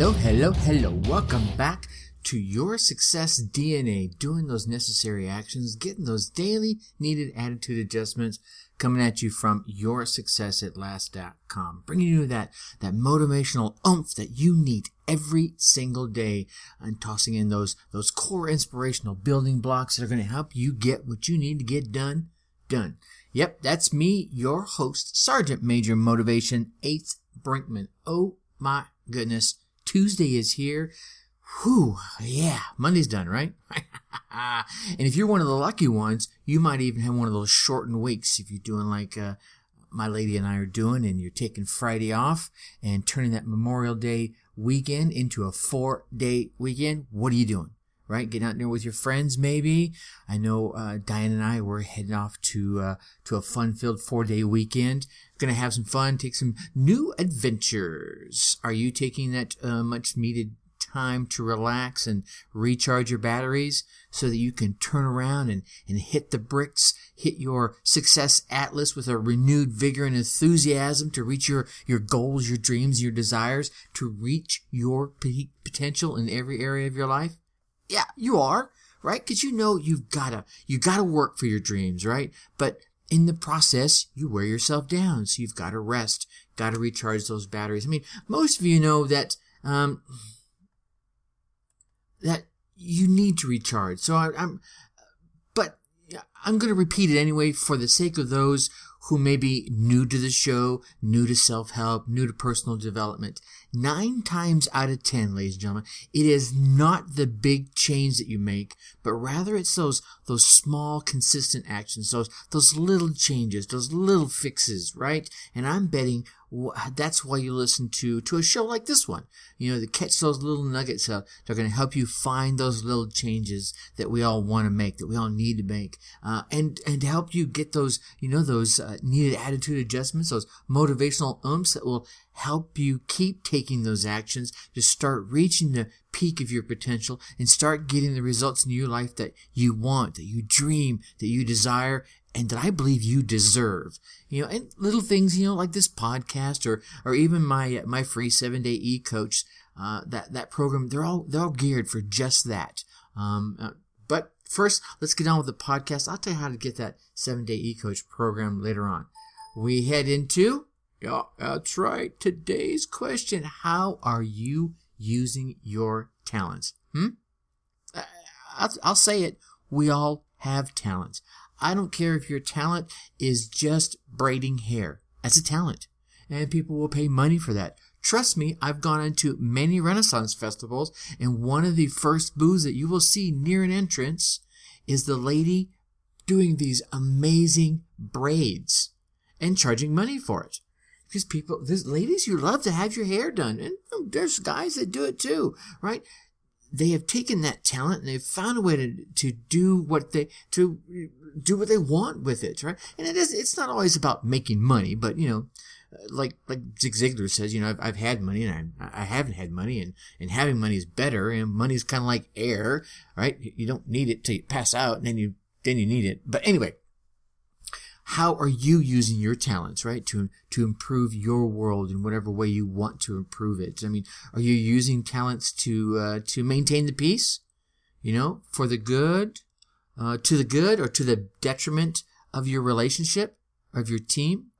Hello. Welcome back to Your Success DNA, doing those necessary actions, getting those daily needed attitude adjustments, coming at you from YourSuccessAtLast.com, bringing you that motivational oomph that you need every single day and tossing in those core inspirational building blocks that are going to help you get what you need to get done. Yep, that's me, your host, Sergeant Major Motivation, 8th Brinkman. Oh my goodness. Tuesday is here. Whew, yeah, Monday's done, right? And if you're one of the lucky ones, you might even have one of those shortened weeks if you're doing like my lady and I are doing, and you're taking Friday off and turning that Memorial Day weekend into a 4-day weekend. What are you doing? Right? Getting out there with your friends, maybe. I know Diane and I were heading off to a fun-filled 4-day weekend. Going to have some fun, take some new adventures. Are you taking that much-needed time to relax and recharge your batteries so that you can turn around and hit the bricks, hit your success atlas with a renewed vigor and enthusiasm to reach your goals, your dreams, your desires, to reach your potential in every area of your life? Yeah, you are, right? Because you know you gotta work for your dreams, right? But in the process, you wear yourself down, so you've got to rest, got to recharge those batteries. I mean, most of you know that that you need to recharge. So I'm going to repeat it anyway for the sake of those who may be new to the show, new to self-help, new to personal development. 9 times out of 10, ladies and gentlemen, it is not the big change that you make, but rather it's those small, consistent actions, those little changes, those little fixes, right? And I'm betting that's why you listen to a show like this one, to catch those little nuggets up. They're going to help you find those little changes that we all want to make, that we all need to make, and to help you get those, those needed attitude adjustments, those motivational umps that will help you keep taking those actions to start reaching the peak of your potential and start getting the results in your life that you want, that you dream, that you desire, and that I believe you deserve. And little things, like this podcast or even my free 7-day e-coach, that program, they're all geared for just that. But first, let's get on with the podcast. I'll tell you how to get that 7-day e-coach program later on. We head into, yeah, that's right, today's question. How are you using your talents? I'll say it. We all have talents. I don't care if your talent is just braiding hair. That's a talent. And people will pay money for that. Trust me, I've gone into many Renaissance festivals, and one of the first booths that you will see near an entrance is the lady doing these amazing braids and charging money for it. Because there's ladies, you love to have your hair done. And there's guys that do it too, right? They have taken that talent and they've found a way to do what they want with it, right? And it's not always about making money, but like Zig Ziglar says, I've had money and I haven't had money, and having money is better, and money's kind of like air, right? You don't need it till you pass out, and then you need it. But anyway, how are you using your talents, right, to improve your world in whatever way you want to improve it? I mean, are you using talents to maintain the peace, for the good, to the good, or to the detriment of your relationship, of your team?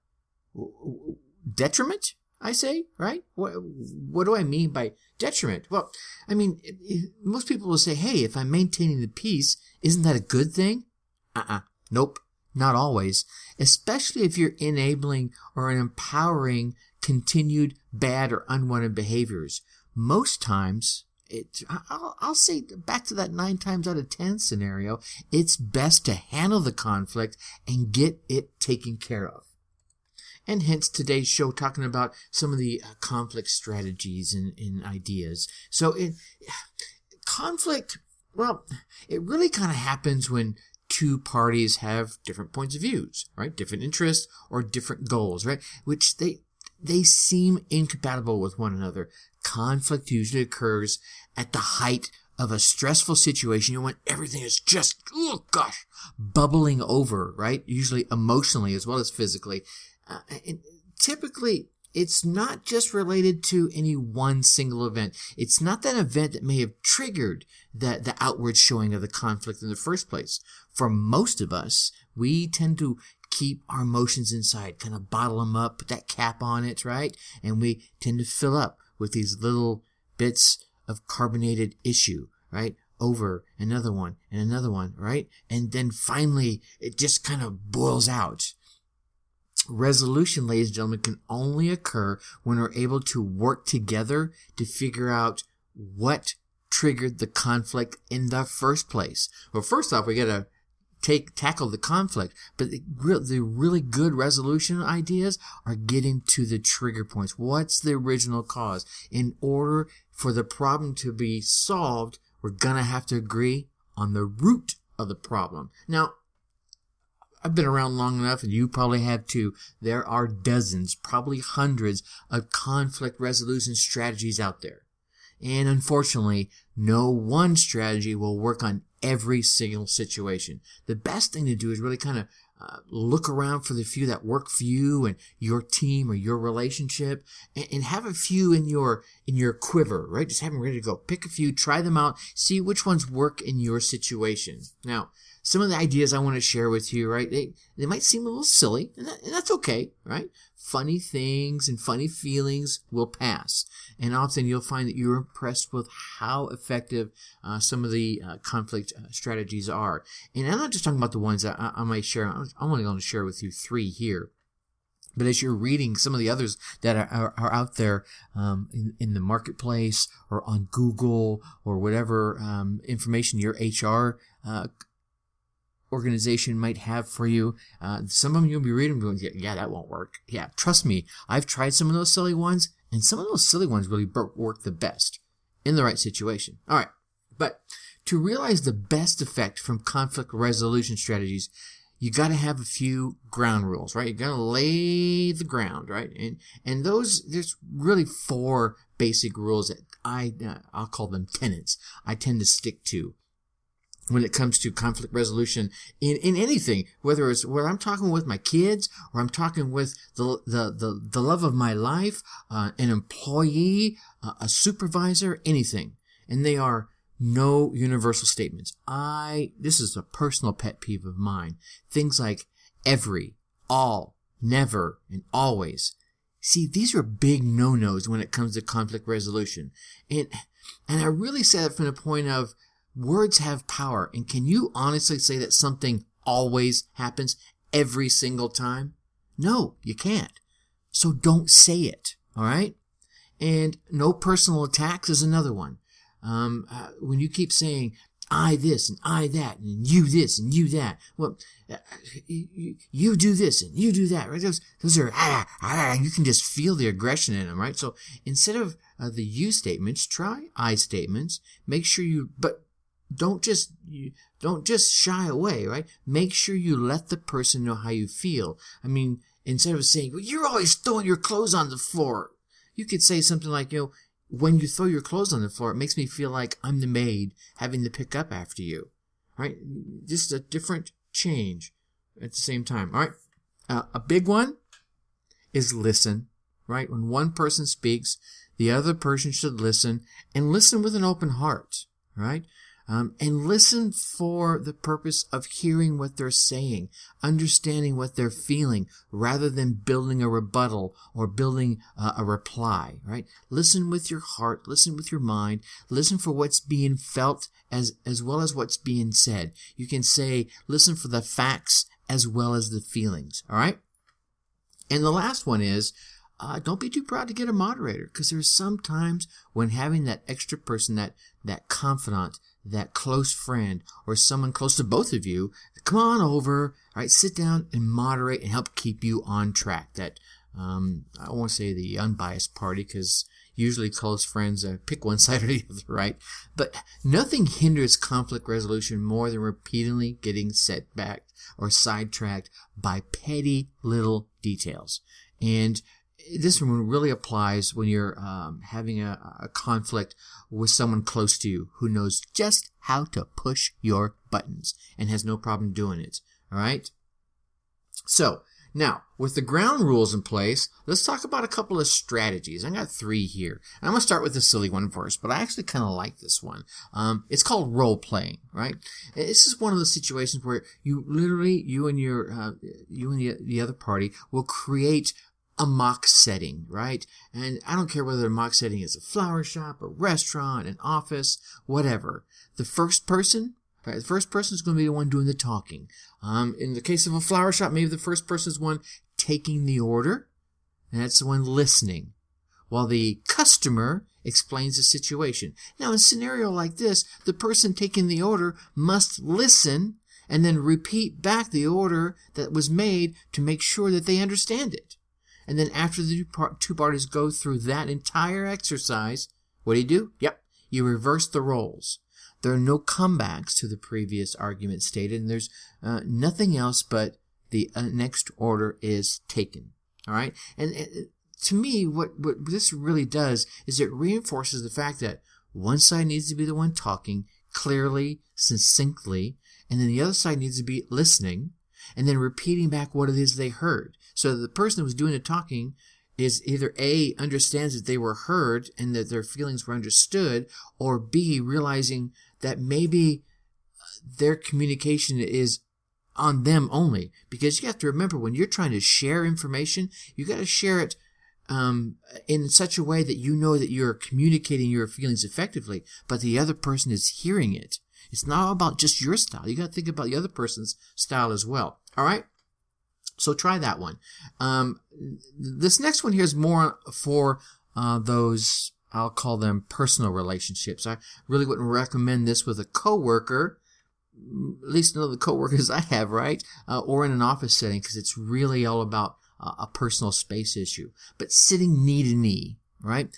Detriment, I say, right? What do I mean by detriment? Well, I mean, most people will say, hey, if I'm maintaining the peace, isn't that a good thing? Nope. Not always, especially if you're enabling or empowering continued bad or unwanted behaviors. Most times, I'll say back to that 9 times out of 10 scenario, it's best to handle the conflict and get it taken care of. And hence today's show, talking about some of the conflict strategies and ideas. So conflict, well, it really kind of happens when two parties have different points of views, right? Different interests or different goals, right? Which they seem incompatible with one another. Conflict usually occurs at the height of a stressful situation, when everything is just, bubbling over, right? Usually emotionally as well as physically. And typically it's not just related to any one single event. It's not that event that may have triggered the outward showing of the conflict in the first place. For most of us, we tend to keep our emotions inside, kind of bottle them up, put that cap on it, right? And we tend to fill up with these little bits of carbonated issue, right? Over another one and another one, right? And then finally, it just kind of boils out. Resolution, ladies and gentlemen, can only occur when we're able to work together to figure out what triggered the conflict in the first place. Well, first off, we got to tackle the conflict, but the really good resolution ideas are getting to the trigger points. What's the original cause? In order for the problem to be solved, we're going to have to agree on the root of the problem. Now, I've been around long enough, and you probably have too. There are dozens, probably hundreds of conflict resolution strategies out there. And unfortunately, no one strategy will work on every single situation. The best thing to do is really kind of look around for the few that work for you and your team or your relationship, and have a few in your quiver, right? Just have them ready to go. Pick a few, try them out, see which ones work in your situation. Now, some of the ideas I want to share with you, right, they might seem a little silly, and that's okay, right? Funny things and funny feelings will pass, and often you'll find that you're impressed with how effective some of the conflict strategies are. And I'm not just talking about the ones that I might share. I'm only going to share with you three here. But as you're reading some of the others that are out there in the marketplace or on Google or whatever information your HR organization might have for you, some of them you'll be reading going, yeah, that won't work. Yeah, trust me, I've tried some of those silly ones, and some of those silly ones really work the best in the right situation. All right, but to realize the best effect from conflict resolution strategies, you got to have a few ground rules, right? You got to lay the ground, right? And those, there's really four basic rules that I'll call them tenets. I tend to stick to when it comes to conflict resolution in anything, whether it's where I'm talking with my kids or I'm talking with the love of my life, an employee, a supervisor, anything. And they are no universal statements. This is a personal pet peeve of mine. Things like every, all, never, and always. See, these are big no-nos when it comes to conflict resolution. And I really say that from the point of, words have power, and can you honestly say that something always happens every single time? No, you can't. So don't say it, all right? And no personal attacks is another one. When you keep saying, I this, and I that, and you this, and you that, well, you do this, and you do that, right? Those are, you can just feel the aggression in them, right? So instead of the you statements, try I statements. Make sure you, but don't just shy away, right? Make sure you let the person know how you feel. I mean, instead of saying, well, you're always throwing your clothes on the floor, you could say something like, you know, when you throw your clothes on the floor, it makes me feel like I'm the maid having to pick up after you, right? Just a different change at the same time, all right? A big one is listen, right? When one person speaks, the other person should listen, and listen with an open heart, right? And listen for the purpose of hearing what they're saying, understanding what they're feeling, rather than building a rebuttal or building a reply, right? Listen with your heart, listen with your mind, listen for what's being felt as well as what's being said. You can say, listen for the facts as well as the feelings, all right? And the last one is, don't be too proud to get a moderator, because there's sometimes when having that extra person, that confidant, that close friend, or someone close to both of you, come on over, all right, sit down and moderate and help keep you on track. That, I won't say the unbiased party, because usually close friends pick one side or the other, right? But nothing hinders conflict resolution more than repeatedly getting set back or sidetracked by petty little details. And this one really applies when you're having a conflict with someone close to you who knows just how to push your buttons and has no problem doing it, all right? So Now, with the ground rules in place, let's talk about a couple of strategies. I got three here. I'm going to start with a silly one first, but I actually kind of like this one. It's called role-playing, right? This is one of those situations where you literally, you and the other party will create a mock setting, right? And I don't care whether the mock setting is a flower shop, a restaurant, an office, whatever. The first person is going to be the one doing the talking. In the case of a flower shop, maybe the first person is one taking the order, and that's the one listening, while the customer explains the situation. Now, in a scenario like this, the person taking the order must listen and then repeat back the order that was made to make sure that they understand it. And then after the two parties go through that entire exercise, what do? Yep, you reverse the roles. There are no comebacks to the previous argument stated, and there's nothing else but the next order is taken, all right? And to me, what this really does is it reinforces the fact that one side needs to be the one talking clearly, succinctly, and then the other side needs to be listening and then repeating back what it is they heard. So the person who was doing the talking is either A, understands that they were heard and that their feelings were understood, or B, realizing that maybe their communication is on them only. Because you have to remember, when you're trying to share information, you got to share it in such a way that you know that you're communicating your feelings effectively, but the other person is hearing it. It's not about just your style. You got to think about the other person's style as well. All right? So try that one. This next one here is more for those, I'll call them personal relationships. I really wouldn't recommend this with a coworker, at least none of the coworkers I have, right? Or in an office setting, because it's really all about a personal space issue. But sitting knee to knee, right?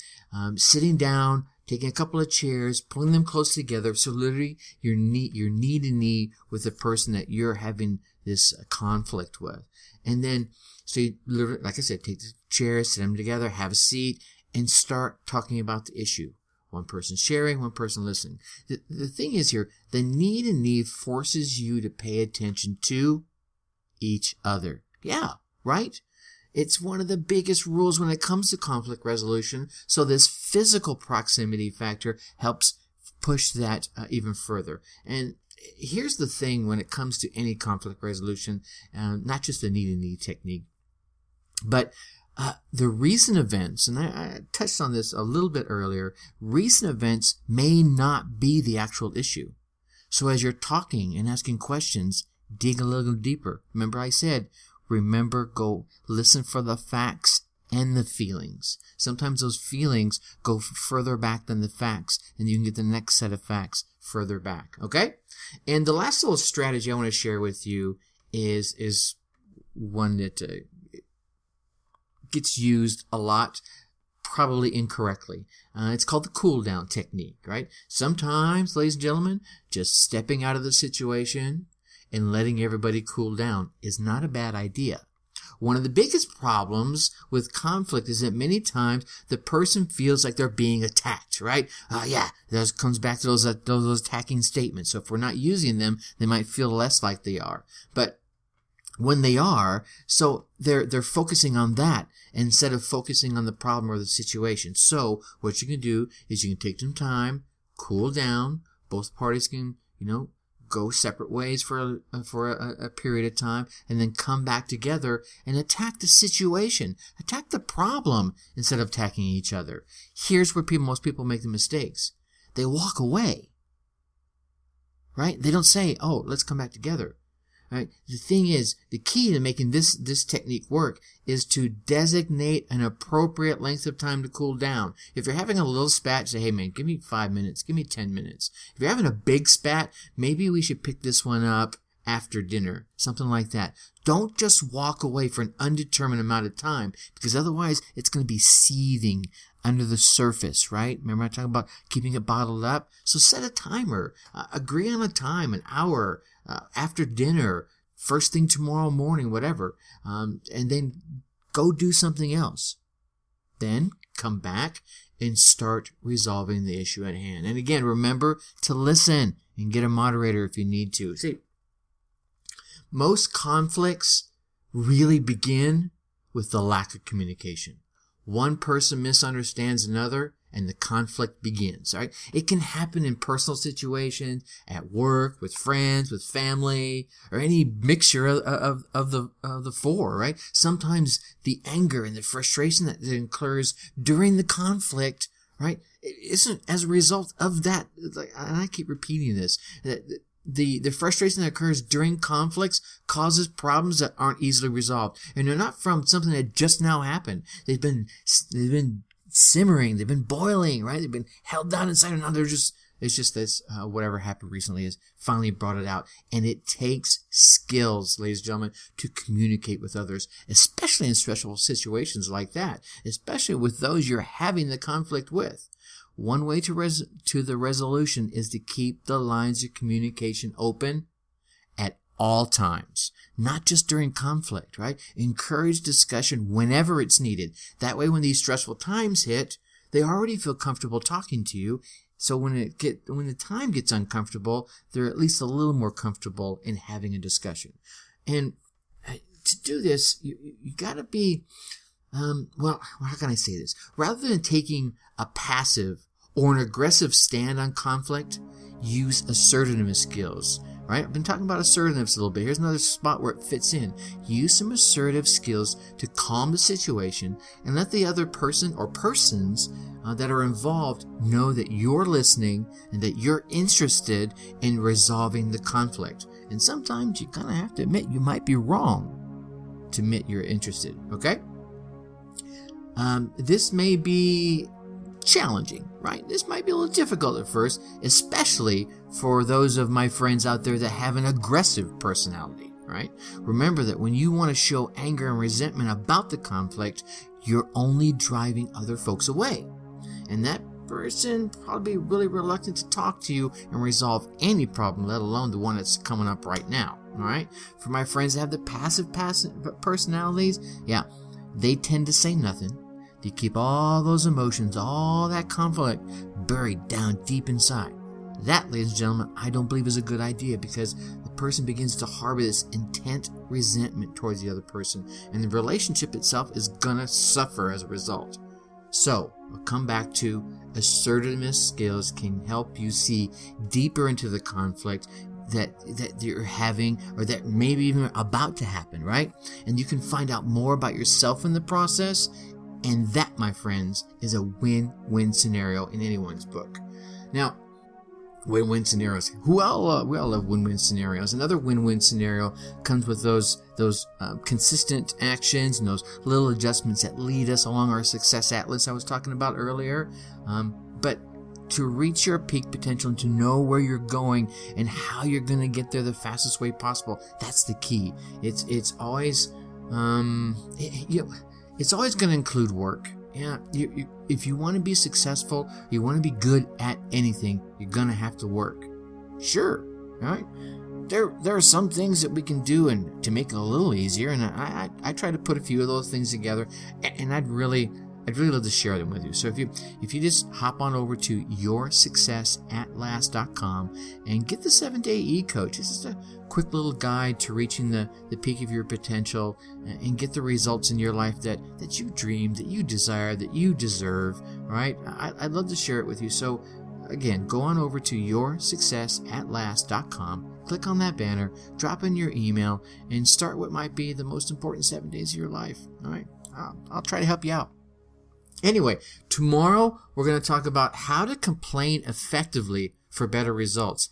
Sitting down, taking a couple of chairs, pulling them close together. So literally you're knee to knee with the person that you're having this conflict with. And then, so you literally, like I said, take the chairs, sit them together, have a seat, and start talking about the issue. One person sharing, one person listening. The thing is here, the knee to knee forces you to pay attention to each other. Yeah, right? It's one of the biggest rules when it comes to conflict resolution. So this physical proximity factor helps push that even further. And here's the thing when it comes to any conflict resolution, not just the knee-to-knee technique, but the recent events, and I touched on this a little bit earlier, recent events may not be the actual issue. So as you're talking and asking questions, dig a little deeper. Remember I said, go listen for the facts and the feelings. Sometimes those feelings go further back than the facts, and you can get the next set of facts further back, okay? And the last little strategy I want to share with you is one that gets used a lot, probably incorrectly. It's called the cool down technique, right? Sometimes, ladies and gentlemen, just stepping out of the situation and letting everybody cool down is not a bad idea. One of the biggest problems with conflict is that many times the person feels like they're being attacked, right? That comes back to those attacking statements. So if we're not using them, they might feel less like they are. But when they are, so they're focusing on that instead of focusing on the problem or the situation. So what you can do is you can take some time, cool down. Both parties can, go separate ways for a period of time, and then come back together and attack the situation, attack the problem instead of attacking each other. Here's where most people make the mistakes. They walk away, right? They don't say, oh, let's come back together, right? The thing is, the key to making this technique work is to designate an appropriate length of time to cool down. If you're having a little spat, say, hey, man, give me 5 minutes, give me 10 minutes. If you're having a big spat, maybe we should pick this one up after dinner, something like that. Don't just walk away for an undetermined amount of time, because otherwise it's going to be seething under the surface, right? Remember I talked about keeping it bottled up? So set a timer. Agree on a time, an hour, after dinner, first thing tomorrow morning, whatever, and then go do something else. Then come back and start resolving the issue at hand. And again, remember to listen and get a moderator if you need to. See, most conflicts really begin with the lack of communication. One person misunderstands another, and the conflict begins, right? It can happen in personal situations, at work, with friends, with family, or any mixture of the four, right? Sometimes the anger and the frustration that occurs during the conflict, right, it isn't as a result of that. And I keep repeating this, that the frustration that occurs during conflicts causes problems that aren't easily resolved. And they're not from something that just now happened. They've been simmering, they've been boiling, right? They've been held down inside, and now it's just this whatever happened recently is finally brought it out. And it takes skills, ladies and gentlemen, to communicate with others, especially in stressful situations like that, especially with those you're having the conflict with. One way to the resolution is to keep the lines of communication open at all times, not just during conflict, right? Encourage discussion whenever it's needed. That way, when these stressful times hit, they already feel comfortable talking to you. So when the time gets uncomfortable, they're at least a little more comfortable in having a discussion. And to do this, you gotta be, how can I say this? Rather than taking a passive or an aggressive stand on conflict, use assertiveness skills. Right? I've been talking about assertiveness a little bit. Here's another spot where it fits in. Use some assertive skills to calm the situation and let the other person or persons that are involved know that you're listening and that you're interested in resolving the conflict. And sometimes you kind of have to admit you might be wrong to admit you're interested, okay? This may be challenging, right? This might be a little difficult at first, especially for those of my friends out there that have an aggressive personality, right? Remember that when you want to show anger and resentment about the conflict, you're only driving other folks away. And that person probably really reluctant to talk to you and resolve any problem, let alone the one that's coming up right now, all right? For my friends that have the passive personalities, yeah, they tend to say nothing. You keep all those emotions, all that conflict buried down deep inside. That, ladies and gentlemen, I don't believe is a good idea, because the person begins to harbor this intent resentment towards the other person, and the relationship itself is gonna suffer as a result. So, we'll come back to assertiveness skills can help you see deeper into the conflict that you're having, or that maybe even about to happen, right? And you can find out more about yourself in the process. And that, my friends, is a win-win scenario in anyone's book. Now, win-win scenarios. We all love win-win scenarios. Another win-win scenario comes with those consistent actions and those little adjustments that lead us along our success atlas I was talking about earlier. But to reach your peak potential and to know where you're going and how you're going to get there the fastest way possible, that's the key. It's always it's always going to include work. Yeah, if you want to be successful, you want to be good at anything, you're going to have to work. Sure, all right? There are some things that we can do and to make it a little easier, and I try to put a few of those things together, and I'd really love to share them with you. So if you just hop on over to YourSuccessAtLast.com and get the 7-Day E-Coach. This is a quick little guide to reaching the peak of your potential and get the results in your life that you dream, that you desire, that you deserve, right? I'd love to share it with you. So, again, go on over to YourSuccessAtLast.com, click on that banner, drop in your email, and start what might be the most important 7 days of your life, all right? I'll try to help you out. Anyway, tomorrow we're going to talk about how to complain effectively for better results.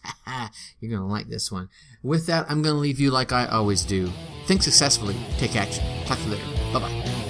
You're going to like this one. With that, I'm going to leave you like I always do. Think successfully. Take action. Talk to you later. Bye-bye.